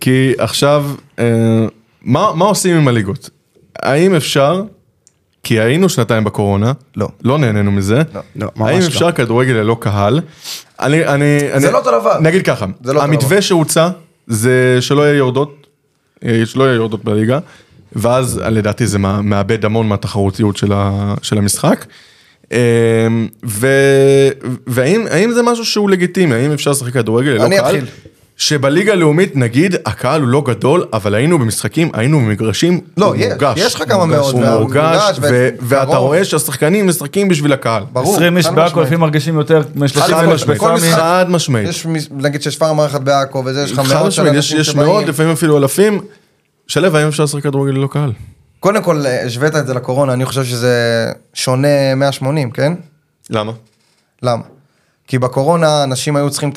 כי עכשיו, מה עושים עם הליגות? האם אפשר... כי היינו שנתיים בקורונה, לא, לא נהנינו מזה, לא, האם אפשר כדורגל ללא קהל? אני, אני, זה לא אותו דבר. נגיד ככה, המתווה שהוצא, זה שלא יהיה יורדות, שלא יהיה יורדות בליגה, ואז לדעתי זה מאבד המון מהתחרותיות של המשחק, והאם זה משהו שהוא לגיטימי, האם אפשר לשחק כדורגל ללא קהל? אני אתחיל. שבליגה הלאומית, נגיד, הקהל הוא לא גדול, אבל היינו במשחקים, היינו במגרשים, הוא מורגש. יש לך כמה מאוד. הוא מורגש, ואתה רואה שהשחקנים משחקים בשביל הקהל. עשרים יש בעקו, לפעמים מרגישים יותר, חד משמעית. נגיד שיש פעם מערכת בעקו, וזה יש לך מאות של אנשים שבאים. יש מאות, לפעמים אפילו אלפים, שלב, האם אפשר לשחק כדורגל ללא קהל? קודם כל, השווית את זה לקורונה, אני חושב שזה שונה מאה ושמונים, כן? למה? למה? כי בקורונה אנשים היו צריכים,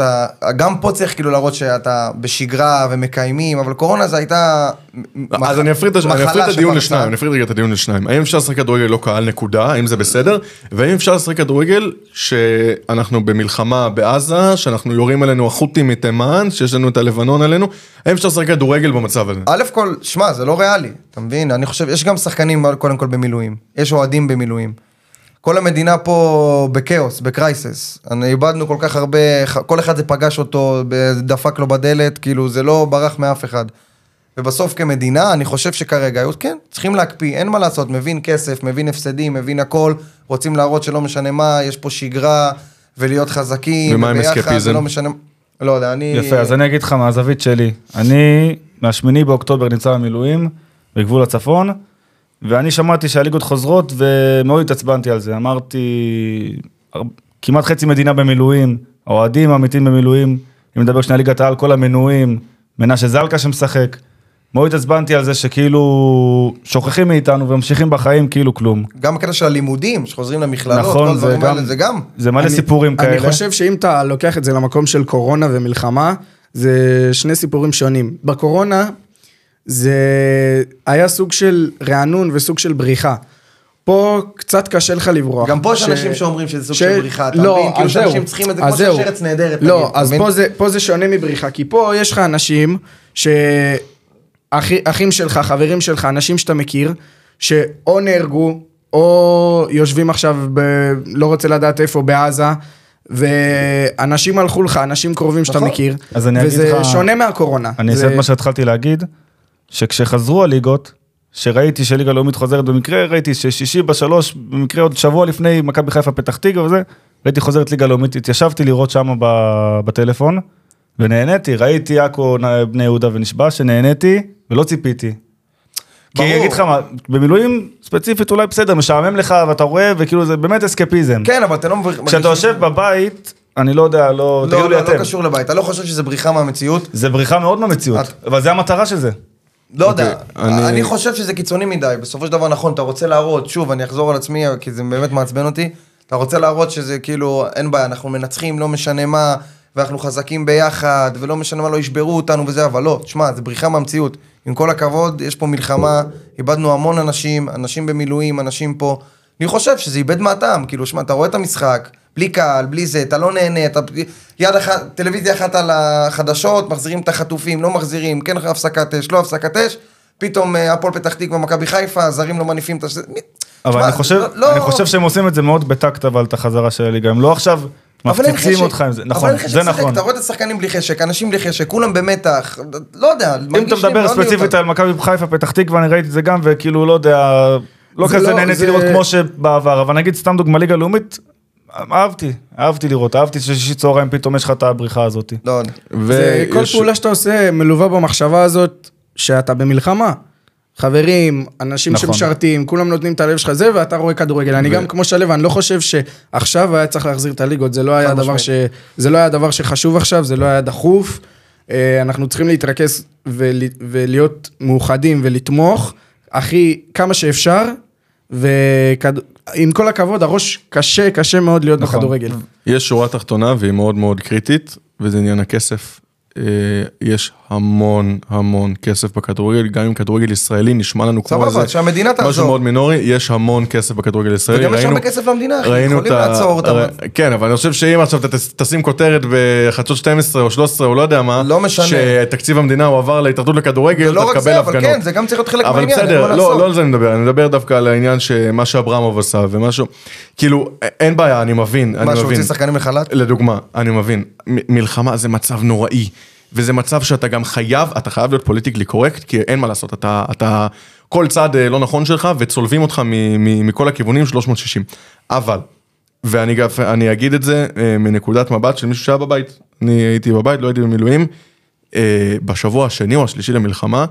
גם פה צריך כאילו להראות שאתה בשגרה ומקיימים, אבל קורונה זה הייתה מחלה. אז אני אפריד את הדיון לשניים, אני אפריד את הדיון לשניים. האם אפשר לשחק כדורגל לא קהל נקודה, האם זה בסדר? והאם אפשר לשחק כדורגל שאנחנו במלחמה בעזה, שאנחנו יורים עלינו החות'ים מתימן, שיש לנו את הלבנון עלינו, האם אפשר לשחק כדורגל במצב הזה? א' כל, שמה, זה לא ריאלי, אתה מבין? אני חושב, יש גם שחקנים קודם כל במילואים, יש אוהדים במילואים. כל המדינה פה בקאוס, בקרייסס. איבדנו כל כך הרבה, כל אחד זה פגש אותו, דפק לו בדלת, כאילו זה לא ברח מאף אחד. ובסוף כמדינה, אני חושב שכרגע, כן, צריכים להקפיא, אין מה לעשות, מבין כסף, מבין הפסדים, מבין הכל, רוצים להראות שלא משנה מה, יש פה שגרה, ולהיות חזקים, ומה עם אסקפיזם? לא משנה... לא יודע, אני... יפה, אז אני אגיד לך מהזווית שלי. אני, מהשמיני באוקטובר נמצא במילואים, בגבול הצפון, ואני שמעתי שהליגות חוזרות, ומאוד התעצבנתי על זה. אמרתי, כמעט חצי מדינה במילואים, האוהדים האמיתיים במילואים, אם נדבר שני ליגת העל, כל המנויים, מנשה זלקה שמשחק, מאוד התעצבנתי על זה שכאילו שוכחים מאיתנו וממשיכים בחיים כאילו כלום. גם הקטע של הלימודים, שחוזרים למכללות, נכון, כל דברים האלה, זה גם. זה מלא סיפורים כאלה. אני חושב שאם אתה לוקח את זה למקום של קורונה ומלחמה, זה שני סיפורים שונים. בקורונה... זה היה סוג של רענון וסוג של בריחה. פה קצת קשה לך לברוח. גם פה יש אנשים שאומרים שזה סוג של בריחה, אתה מבין? כאילו שאנשים צריכים את זה כמו ששרץ נהדרת. לא, אז פה זה שונה מבריחה, כי פה יש לך אנשים, אחים שלך, חברים שלך, אנשים שאתה מכיר, שאו נהרגו, או יושבים עכשיו, לא רוצה לדעת איפה, בעזה, ואנשים הלכו לך, אנשים קרובים שאתה מכיר, וזה שונה מהקורונה. אני אעשה את מה שהתחלתי להגיד, שכשחזרו הליגות, שראיתי שהליגה לאומית חוזרת במקרה, ראיתי ששישי בשלוש, במקרה עוד שבוע לפני מכבי חיפה פתח תקווה וזה, ראיתי חוזרת ליגה לאומית, התיישבתי לראות שם בטלפון, ונהניתי, ראיתי עכו בני יהודה ונשבע, שנהניתי, ולא ציפיתי. כי אני אגיד לך מה, במילואים ספציפית אולי בסדר, משעמם לך ואתה רואה, וכאילו זה באמת אסקפיזם. כן, אבל אתה לא... כשאתה יושב בבית... אני לא יודע, לא... לא, לא קשור לבית, אתה לא חושב שזה בריחה מהמציאות? זה בריחה מאוד מהמציאות, אבל זה המטרה של זה. לא יודע, אני חושב שזה קיצוני מדי, בסופו של דבר נכון, אתה רוצה להראות, שוב, אני אחזור על עצמי, כי זה באמת מעצבן אותי, אתה רוצה להראות שזה כאילו, אין בעיה, אנחנו מנצחים, לא משנה מה, ואנחנו חזקים ביחד, ולא משנה מה, לא ישברו אותנו וזה, אבל לא, תשמע, זה בריחה מהמציאות. עם כל הכבוד, יש פה מלחמה, איבדנו המון אנשים, אנשים במילואים, אנשים פה, אני חושב שזה איבד מהטעם, כאילו, שמע, אתה רואה את המשחק, בלי קהל, בלי זה, אתה לא נהנה, אתה... יד אחת, טלוויזיה אחת על החדשות, מחזירים את החטופים, לא מחזירים, כן הפסקת אש, לא הפסקת אש, פתאום הפועל פתח תקווה מכבי חיפה, זרים לא מניפים את השדה. אבל אני חושב, אני חושב שהם עושים את זה מאוד בטקט, אבל את החזרה של הליגה, הם לא עכשיו מפציצים אותך עם זה, נכון, זה נכון. אתה רואה את השחקנים בלי חשק, אנשים בלי חשק, כולם במתח, לא יודע. אם אתה מדבר ספציפית על מכבי חיפה, פתח תקווה, אני ראיתי את זה גם, וכאילו לא יודע, לא כזה נהניתי לראות כמו שבעבר, אבל נגיד סתם דוגמה ליגה לאומית, אהבתי, אהבתי לראות, אהבתי ששישי צהריים פתאום יש לך את הבריחה הזאת. וכל פעולה שאתה עושה מלווה במחשבה הזאת, שאתה במלחמה. חברים, אנשים נכון. שמשרתים, כולם נותנים את הלב שלך זה, ואתה רואה כדורגל. ו... אני גם כמו שלב, אני לא חושב שעכשיו היה צריך להחזיר את הליגות, זה לא היה הדבר ש... זה לא היה דבר שחשוב עכשיו, זה לא היה דחוף. אנחנו צריכים להתרכז ול... ולהיות מאוחדים ולתמוך, הכי כמה שאפשר, וכד... עם כל הכבוד, הראש קשה, קשה מאוד להיות נכון. בכדורגל. יש שורה תחתונה, והיא מאוד מאוד קריטית, וזה עניין הכסף. יש המון המון כסף בכדורגל, גם אם כדורגל ישראלי נשמע לנו כמו איזה משהו מאוד מינורי, יש המון כסף בכדורגל ישראלי. וגם יש שם בכסף למדינה, יכולים לעצור אותם. כן, אבל אני חושב שאם עכשיו תשים כותרת בחדשות שתים עשרה או שלוש עשרה או לא יודע מה, שתקציב המדינה הוא עבר להתאחדות לכדורגל, אתה תקבל הפגנות. כן, זה גם צריך להיות חלק מהעניין. אבל בסדר, לא על זה אני מדבר, אני מדבר דווקא על העניין שמה שאברמוב עשה ומשהו, כאילו אין בעיה, אני מבין. מה שרוצים שחקנים לחל"ת? לדוגמה, אני מבין. מלחמה זה מצב נוראי. וזה מצב שאתה גם חייב, אתה חייב להיות פוליטיקלי קורקט, כי אין מה לעשות, אתה, אתה, כל צעד לא נכון שלך, וצולבים אותך מ, מ, מכל הכיוונים, שלוש מאות ושישים. אבל, ואני, אני אגיד את זה, מנקודת מבט של מישהו שהיה בבית, אני הייתי בבית, לא הייתי במילואים, בשבוע השני או השלישי למלחמה,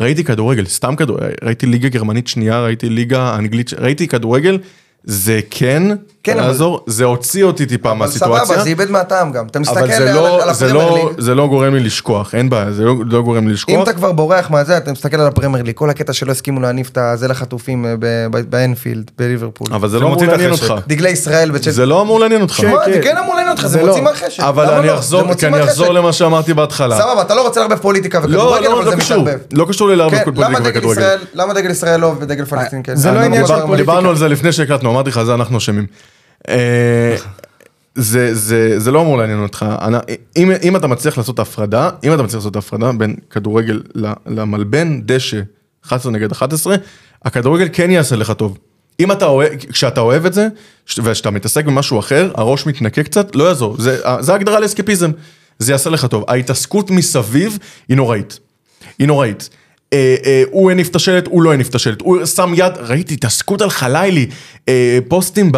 ראיתי כדורגל, סתם כדורגל, ראיתי ליגה גרמנית שנייה, ראיתי ליגה אנגלית, ראיתי כדורגל, זה כן, כן לעזור, אבל... זה הוציא אותי טיפה מהסיטואציה. סבבה, זה איבד מהטעם גם. אתה מסתכל על, לא, על הפרמר לא, ליג. זה לא גורם לי לשכוח, אין בעיה, זה לא, לא גורם לי לשכוח. אם אתה כבר בורח מה זה, אתה מסתכל על הפרמר ליג, כל הקטע שלא הסכימו להניף את זה לחטופים באנפילד, בליברפול. אבל זה לא אמור לעניין אותך. דגלי ישראל. בצל... זה לא אמור לעניין אותך. זה כן אמור לעניין אותך, זה מוציא מהחשק. אבל אני אחזור, כי אני אחזור למה שאמרתי בהתחלה. סבבה, אתה לא רוצה להרבב פוליטיקה וכדורגל, אבל זה מתערבב. לא קשור לי להרבב פוליטיקה וכדורגל. למה דגל ישראל לא ודגל פלסטין כן? זה לא עניין של פוליטיקה. דיברנו על זה לפני שהקלטנו, אמרתי לך, זה אנחנו אשמים. זה, זה, זה לא אמור לעניין אותך. אם, אם אתה מצליח לעשות הפרדה, אם אתה מצליח לעשות הפרדה בין כדורגל למלבן, דשא, אחת עשרה נגד אחת עשרה, הכדורגל כן יעשה לך טוב. אם אתה אוהב, כשאתה אוהב את זה, ושאתה מתעסק במשהו אחר, הראש מתנקה קצת, לא יעזור. זה, זה הגדרה לאסקפיזם. זה יעשה לך טוב. ההתעסקות מסביב היא נוראית. היא נוראית. הוא אין נפתשלת, הוא לא אין נפתשלת, הוא שם יד, ראיתי, תעסקות על חלילי, פוסטים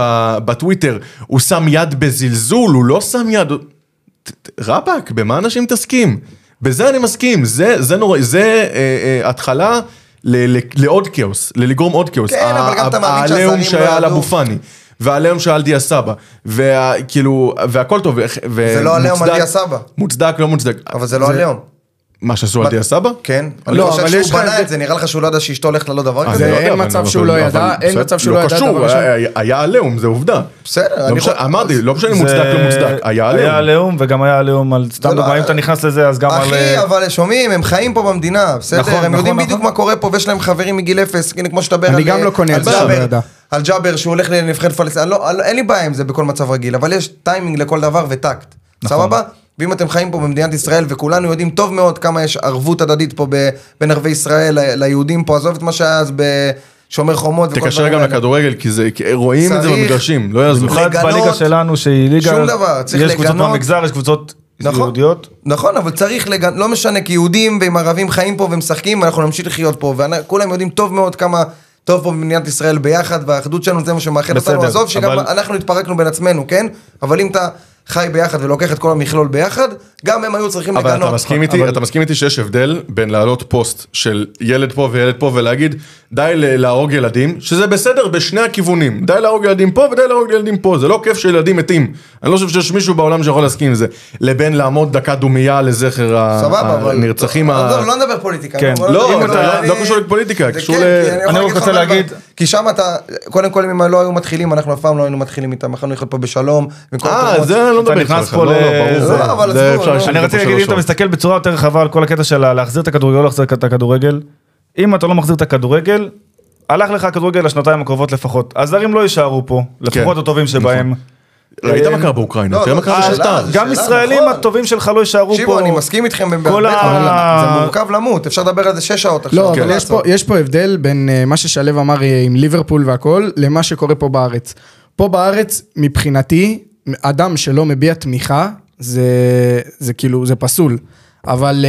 בטוויטר, הוא שם יד בזלזול, הוא לא שם יד, רבק, במה אנשים מתעסקים? בזה אני מסכים, זה התחלה לעוד כאוס, לגרום עוד כאוס, העליהום שהיה על אבו פאני, והעליהום שהיה על דיה סבא, והכל טוב, זה לא עליהום על דיה סבא, מוצדק, לא מוצדק, אבל זה לא עליהום, מה שעשו על דיה סבא? כן. לא, אבל יש לך... זה נראה לך שהוא לא ידע שאשתו הולכת ללא דבר כזה? אין מצב שהוא לא ידע, אין מצב שהוא לא ידע. לא קשור, היה עליהום, זה עובדה. בסדר. אמרתי, לא משנה אם מוצדק לא מוצדק, היה עליהום. היה עליהום, וגם היה עליהום על... סתם דוגמא, אם אתה נכנס לזה, אז גם על... אחי, אבל שומעים, הם חיים פה במדינה, בסדר? הם יודעים בדיוק מה קורה פה, ויש להם חברים מגיל אפס, כמו שדבר על... אני גם לא קונה את זה, אני יודע. על ג'אבר, שהוא הולך לנבחרת פלסטין, אין לי בעיה עם זה בכל מצב רגיל, אבל יש טיימינג לכל דבר וטקט. סבבה? ואם אתם חיים פה במדינת ישראל, וכולנו יודעים טוב מאוד כמה יש ערבות הדדית פה בין ערבי ישראל ליהודים פה, עזוב את מה שהיה אז בשומר חומות. תקשר גם לכדורגל, כי רואים את זה במגרשים, לא יעזור. במיוחד בליגה שלנו, שהיא ליגה, יש קבוצות מהמגזר, יש קבוצות יהודיות. נכון, אבל צריך לגנות, לא משנה, כי יהודים ועם ערבים חיים פה ומשחקים, ואנחנו נמשיך לחיות פה, וכולם יודעים טוב מאוד כמה... טוב פה במדינת ישראל ביחד, והאחדות שלנו זה מה שמאחד אותנו, עזוב שגם אנחנו התפרקנו בין עצמנו, כן? אבל אם אתה חי ביחד ולוקח את כל המכלול ביחד, גם הם היו צריכים לגנות. אבל אתה מסכים איתי שיש הבדל בין להעלות פוסט של ילד פה וילד פה, ולהגיד די להרוג ילדים, שזה בסדר בשני הכיוונים, די להרוג ילדים פה ודי להרוג ילדים פה, זה לא כיף שילדים מתים, אני לא חושב שיש מישהו בעולם שיכול להסכים עם זה, לבין לעמוד דקה דומייה לזכר הנרצחים. לא נדבר פוליטיקה. לא קשור לפוליטיקה, קשור ל... להגיד... כי שם אתה, קודם כל אם לא היו מתחילים, אנחנו אף פעם לא היינו מתחילים איתם, אנחנו יכולים פה בשלום. אה, זה לא דבר נכנס פה ל... אני רציתי להגיד, אם אתה מסתכל בצורה יותר רחבה על כל הקטע של להחזיר את הכדורגל, לא להחזיר את הכדורגל, אם אתה לא מחזיר את הכדורגל, הלך לך הכדורגל לשנתיים הקרובות לפחות, הזרים לא יישארו פה, לפחות הטובים שבהם. ראית מה קרה באוקראינה, תראה מה קרה בשלטר. גם ישראלים הטובים שלך לא יישארו פה. שיבו, אני מסכים איתכם בין בהרבה דברים, זה מורכב למות, אפשר לדבר על זה שש שעות עכשיו. לא, אבל יש פה הבדל בין מה ששלב אמר עם ליברפול והכל, למה שקורה פה בארץ. פה בארץ, מבחינתי, אדם שלא מביע תמיכה, זה כאילו, זה פסול. אבל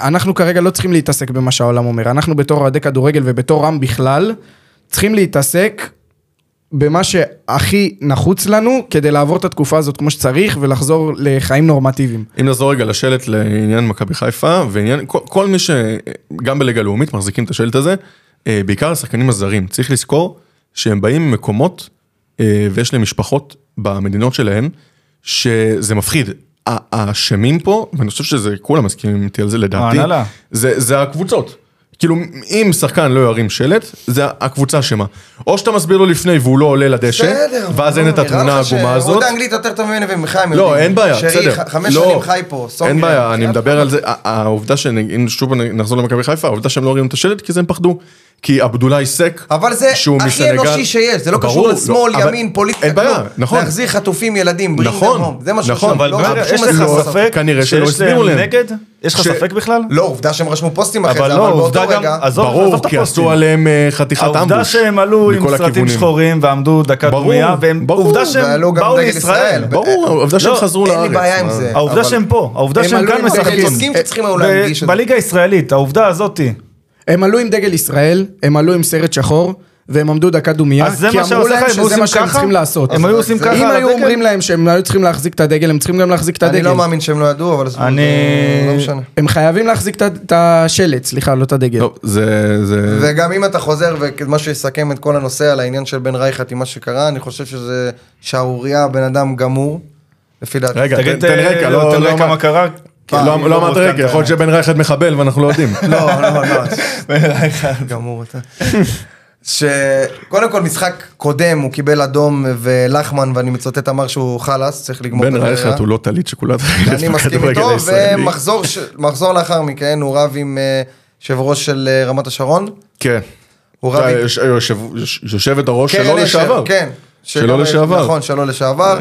אנחנו כרגע לא צריכים להתעסק במה שהעולם אומר. אנחנו בתור אוהדי כדורגל ובתור עם בכלל, צריכים להתעסק במה שהכי נחוץ לנו, כדי לעבור את התקופה הזאת כמו שצריך, ולחזור לחיים נורמטיביים. אם נחזור רגע לשלט לעניין מכבי חיפה, ועניין, כל, כל מי שגם בליגה לאומית מחזיקים את השלט הזה, בעיקר השחקנים הזרים, צריך לזכור שהם באים ממקומות, ויש להם משפחות במדינות שלהם, שזה מפחיד. האשמים פה, ואני חושב שזה, כולם מסכימים איתי על זה לדעתי, זה, זה הקבוצות. כאילו, אם שחקן לא ירים שלט, זה הקבוצה שמה. או שאתה מסביר לו לפני והוא לא עולה לדשא, ואז אין את התמונה הגומה הזאת. עוד האנגלית יותר טוב ממני ומחיים. לא, אין בעיה, בסדר. חמש שנים חי פה. אין בעיה, אני מדבר על זה. העובדה ששוב נחזור למכבי חיפה, העובדה שהם לא הרים את השלט, כי זה הם פחדו. כי אבדולאי סק, אבל זה הכי אנושי שיש, זה לא קשור לשמאל, ימין, פוליטיקה, אין בעיה, נכון. להחזיר חטופים, ילדים, בריאים, נכון, זה מה שחשוב. אבל יש לך ספק שיש להם נגד? יש לך ספק בכלל? לא, עובדה שהם רשמו פוסטים אחרי זה, אבל באותו רגע, ברור, כי עשו עליהם חתיכת אמבוש. העובדה שהם עלו עם סרטים שחורים, ועמדו דקה דומיה, ועובדה שהם באו לישראל. ברור, העובדה שהם חזרו לארץ. אין לי בעיה עם זה. העובדה שהם פה, העובדה שהם כאן משחקים. בליגה הישראלית, העובדה הזאת הם עלו עם דגל ישראל, הם עלו עם סרט שחור, והם עמדו דקה דומיה, כי אמרו להם שזה מה שהם צריכים לעשות. הם היו עושים ככה על הדגל? אם היו אומרים להם שהם היו צריכים להחזיק את הדגל, הם צריכים גם להחזיק את הדגל. אני לא מאמין שהם לא ידעו, אבל זה לא משנה. הם חייבים להחזיק את השלט, סליחה, לא את הדגל. וגם אם אתה חוזר, ומה שיסכם את כל הנושא על העניין של בן רייכרד עם מה שקרה, אני חושב שזה שערוריה, בן אדם גמור, לפי דעתי. רגע, תן רקע, לא תן רקע מה קרה. לא אמרת רגע, יכול להיות שבן רייכרד מחבל ואנחנו לא יודעים. לא, לא, לא. בן רייכרד גמור אותה. שקודם כל משחק קודם הוא קיבל אדום ולחמן, ואני מצוטט אמר שהוא חלס, צריך לגמור את זה. בן רייכרד הוא לא תלית שכולת רגל. אני מסכים איתו, ומחזור לאחר מכן, הוא רב עם יושב ראש של רמת השרון. כן. יושבת הראש שלו לשעבר. כן. שלא לשעבר. נכון, שלא לשעבר.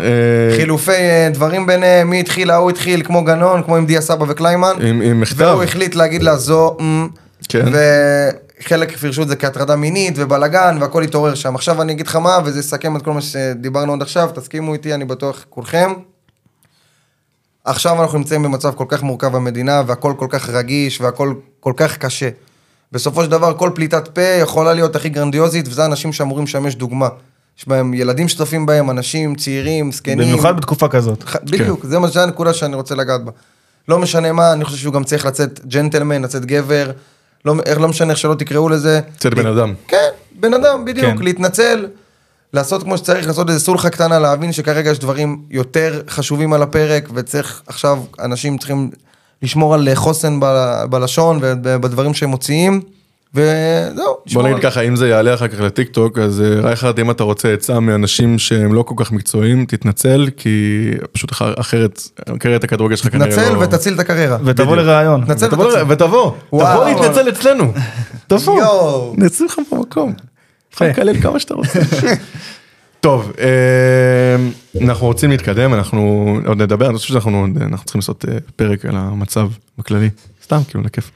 חילופי דברים ביניהם, מי התחילה, הוא התחיל, כמו גנון, כמו עם דיה סבא וקליימן. עם מכתב. והוא החליט להגיד לה זו, וחלק פרשו את זה כהטרדה מינית, ובלגן, והכל התעורר שם. עכשיו אני אגיד לך מה, וזה יסכם את כל מה שדיברנו עד עכשיו, תסכימו איתי, אני בטוח כולכם. עכשיו אנחנו נמצאים במצב כל כך מורכב במדינה, והכל כל כך רגיש, והכל כל כך קשה. בסופו של דבר, כל פליטת פה יכולה להיות הכי גרנדיוזית, וזה אנשים שאמורים לשמש דוגמה. יש בהם ילדים שצופים בהם, אנשים, צעירים, סקנים. במיוחד בתקופה כזאת. בדיוק, זה הנקודה שאני רוצה לגעת בה. לא משנה מה, אני חושב שהוא גם צריך לצאת ג'נטלמן, לצאת גבר, לא משנה איך שלא תקראו לזה. לצאת בן אדם. כן, בן אדם, בדיוק, להתנצל, לעשות כמו שצריך, לעשות איזה סולחה קטנה, להבין שכרגע יש דברים יותר חשובים על הפרק, וצריך עכשיו, אנשים צריכים לשמור על חוסן בלשון ובדברים שהם מוציאים, וזהו. בוא נגיד ככה, אם זה יעלה אחר כך לטיקטוק, אז רייכרד, אם אתה רוצה עצה מאנשים שהם לא כל כך מקצועיים, תתנצל, כי פשוט אחרת, קריירת הכדורגל שלך כנראה לא... תתנצל ותציל את הקריירה. ותבוא לרעיון. תתנצל ותציל. ותבוא, תבוא להתנצל אצלנו. תבוא, נצל לך פה מקום. תוכל לקלל כמה שאתה רוצה. טוב, אנחנו רוצים להתקדם, אנחנו עוד נדבר, אני חושב שאנחנו צריכים לעשות פרק על המצב בכללי. סתם, כאילו, לכיף.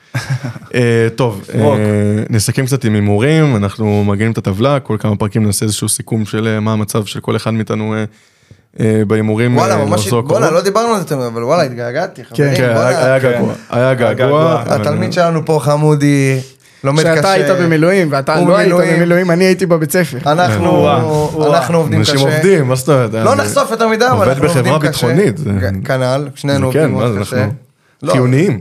טוב, נסכם קצת עם הימורים, אנחנו מגיעים את הטבלה, כל כמה פרקים נעשה איזשהו סיכום של מה המצב של כל אחד מאיתנו בהימורים. וואלה, ממש, וואלה, לא דיברנו על זה, אבל וואלה, התגעגעתי, חברים. כן, היה געגוע, היה געגוע. התלמיד שלנו פה, חמודי, לומד קשה. שאתה היית במילואים, ואתה לא היית במילואים, אני הייתי בבית ספר. אנחנו עובדים קשה. אנשים עובדים, מה זאת אומרת? לא נחשוף את המידע, אבל אנחנו עובדים קשה. עובד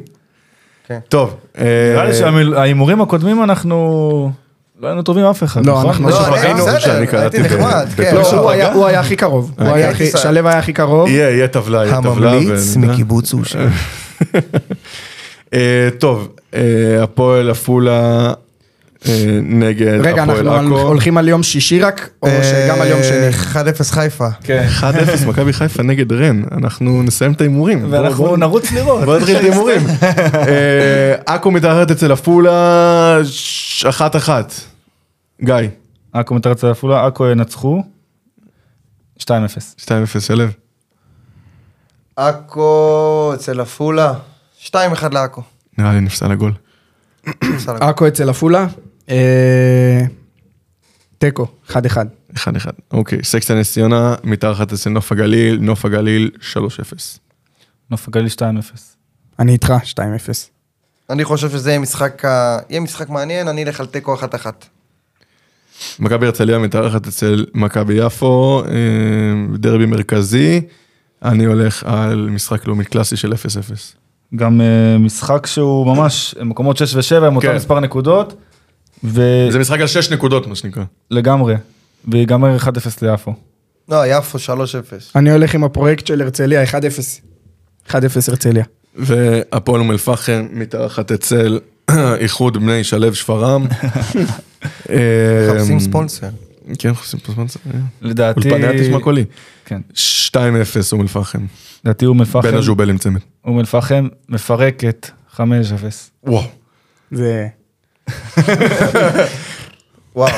טוב. נראה לי שההימורים הקודמים אנחנו לא היינו טובים אף אחד. לא, אנחנו שחרנו. הייתי נחמד. הוא היה הכי קרוב. שלב היה הכי קרוב. יהיה טבלה. הממליץ מקיבוץ אושר. טוב, הפועל עפולה נגד הפועל עכו. רגע, אנחנו הולכים על יום שישי רק, או שגם על יום שני? אחד אפס חיפה. אחד אפס מכבי חיפה נגד רן. אנחנו נסיים את ההימורים. ואנחנו נרוץ לראות. בואו נתחיל את ההימורים. עכו מתארחת אצל עפולה אחת אחת. גיא. עכו מתארחת אצל עפולה, עכו ינצחו. שתיים אפס. שתיים אפס, שלב. עכו אצל אפולה. שתיים אחד לעכו. נראה לי נפסל הגול. עכו אצל אפולה. תיקו, אחד אחד. אחד אחד, אוקיי. סקסטה נסיונה, מתארחת אצל נוף הגליל, נוף הגליל שלוש אפס. נוף הגליל שתיים אפס. אני איתך, שתיים אפס. אני חושב שזה יהיה משחק, יהיה משחק מעניין, אני אלך על תיקו אחת אחת. מכבי הרצליה מתארחת אצל מכבי יפו, דרבי מרכזי, אני הולך על משחק לאומי קלאסי של אפס אפס. גם משחק שהוא ממש, מקומות שש ושבע, הם אותם מספר נקודות. זה משחק על שש נקודות, מה שנקרא. לגמרי, ויגמר אחד אפס ליפו. לא, יפו שלוש אפס. אני הולך עם הפרויקט של הרצליה, אחד אפס. אחד אפס הרצליה. והפועל אום אל-פחם מתארחת אצל איחוד בני שלב שפרעם. חפשים ספונסר. כן, חפשים ספונסר. לדעתי... אולפני התשמע קולי. כן. שתיים אפס אום אל-פחם. לדעתי אום אל-פחם... בין הג'ובל עם צמד. אום אל-פחם מפרקת חמש אפס. וואו. זה... וואו.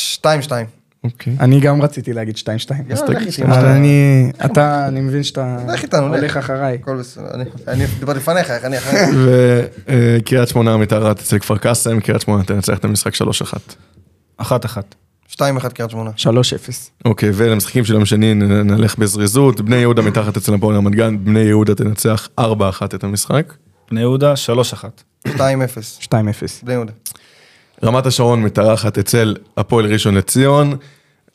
שתיים שתיים. אוקיי. אני גם רציתי להגיד שתיים שתיים. אז תגיד. אבל אני, אתה, אני מבין שאתה הולך אחריי. אני דבר לפניך, אני אחריי. וקריית שמונה מתארחת אצל כפר קאסם, קריית שמונה תנצח את המשחק שלוש אחת. אחת אחת. שתיים אחת קריית שמונה. שלוש אפס. אוקיי, ולמשחקים של יום שני נלך בזריזות, בני יהודה מתארחת אצל הפועל רמת גן, בני יהודה תנצח ארבע אחת את המשחק. בני יהודה שלוש אחת. שתיים אפס. שתיים אפס. בני יהודה. רמת השרון מתארחת אצל הפועל ראשון לציון,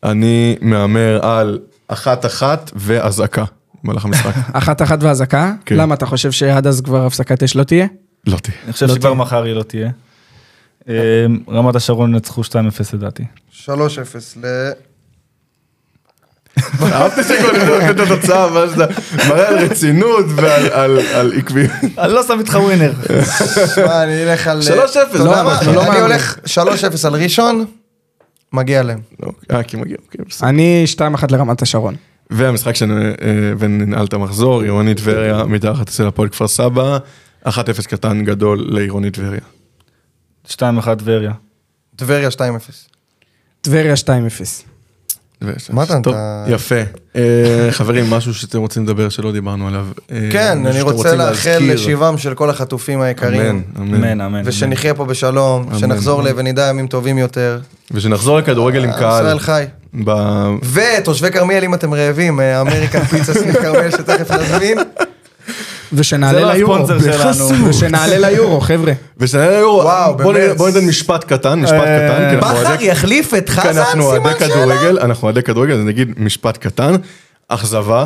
אני מאמר על אחת אחת והזעקה, במהלך המשחק. אחת אחת והזעקה? למה, אתה חושב שעד אז כבר הפסקת אש לא תהיה? לא תהיה. אני חושב שכבר מחר היא לא תהיה. רמת השרון נצחו שתיים אפס לדעתי. שלוש אפס ל... אהבתי שכל נדור את התוצאה, מראה על רצינות ועל עקביות. אני לא שם איתך ווינר. מה, אני אלך על... שלוש אפס. אני הולך שלוש אפס על ראשון, מגיע להם. אה, כי מגיע. אני שתיים אחת לרמת השרון. והמשחק שננעל את המחזור, עירונית טבריה, מתארחת אצל הפועל כפר סבא, אחת אפס קטן גדול לעירונית טבריה. שתיים אחת טבריה. טבריה שתיים אפס. טבריה שתיים אפס. מתן, אתה... יפה. חברים, משהו שאתם רוצים לדבר שלא דיברנו עליו. כן, אני רוצה לאחל לשבעם של כל החטופים היקרים. אמן, אמן. ושנחיה פה בשלום, שנחזור ונדע ימים טובים יותר. ושנחזור לכדורגל עם קהל. ישראל חי. ותושבי כרמיאל, אם אתם רעבים, אמריקן פיצה סניף כרמיאל שתכף נזמין. ושנעלה ליורו, ושנעלה ליורו, חבר'ה. ושנעלה ליורו, בואו נדן משפט קטן, משפט קטן. בחר יחליף את חזן, סימן שאלה. אנחנו עדי כדורגל, אז נגיד משפט קטן, אכזבה,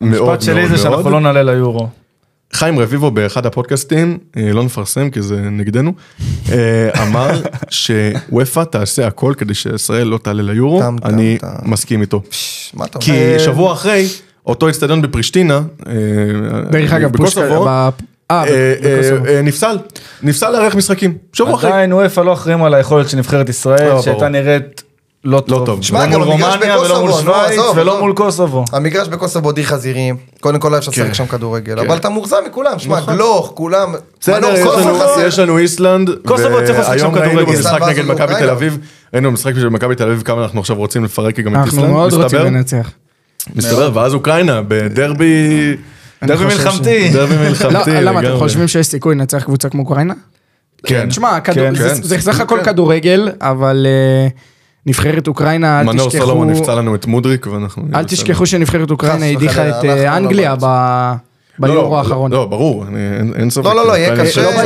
מאוד מאוד מאוד. משפט שלי זה שאנחנו לא נעלה ליורו. חיים רביבו באחד הפודקאסטים, לא נפרסם כי זה נגדנו, אמר שוואפה תעשה הכל כדי שישראל לא תעלה ליורו, אני מסכים איתו. כי שבוע אחרי, אותו אצטדיון בפרישטינה, דרך אגב, בקוסובו, נפסל, נפסל לערך משחקים. שבוע אחרי. עדיין וופא לא אחראים על היכולת של נבחרת ישראל, שהייתה נראית לא טוב. לא מול רומניה ולא מול שווייץ ולא מול קוסובו. המגרש בקוסובו די חזירים, קודם כל אפשר לשחק שם כדורגל, אבל אתה מורזם מכולם, שמע, גלוך, כולם. יש לנו איסלנד, והיום ראינו במשחק נגד מכבי תל אביב, ראינו במשחק של מכבי תל אביב כמה אנחנו עכשיו רוצים לפרק גם את איסלנד. מסתבר, ואז אוקראינה, בדרבי... דרבי מלחמתי. דרבי מלחמתי. למה, אתם חושבים שיש סיכוי לנצח קבוצה כמו אוקראינה? כן. תשמע, זה סך הכל כדורגל, אבל נבחרת אוקראינה, מנור סולומון נפצע לנו את מודריק, ואנחנו... אל תשכחו שנבחרת אוקראינה הדיחה את אנגליה ביורו האחרון. לא, ברור, אין ספק. לא, לא, לא, יהיה קשה,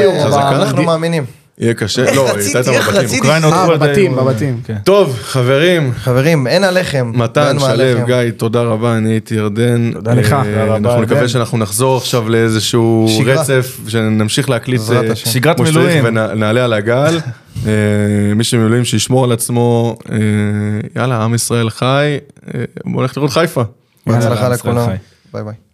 אנחנו מאמינים. יהיה קשה, לא, הייתה את המבטים, אוקראינה בבתים, בבתים. טוב, חברים. חברים, אין עליכם. מתן, שלב, גיא, תודה רבה, אני הייתי ירדן. תודה לך. אנחנו נקווה שאנחנו נחזור עכשיו לאיזשהו רצף, שנמשיך להקליט שגרת מילואים. ונעלה על הגל. מי שמילואים שישמור על עצמו, יאללה, עם ישראל חי, בואו נלך לראות חיפה. בהצלחה לכולם. ביי ביי.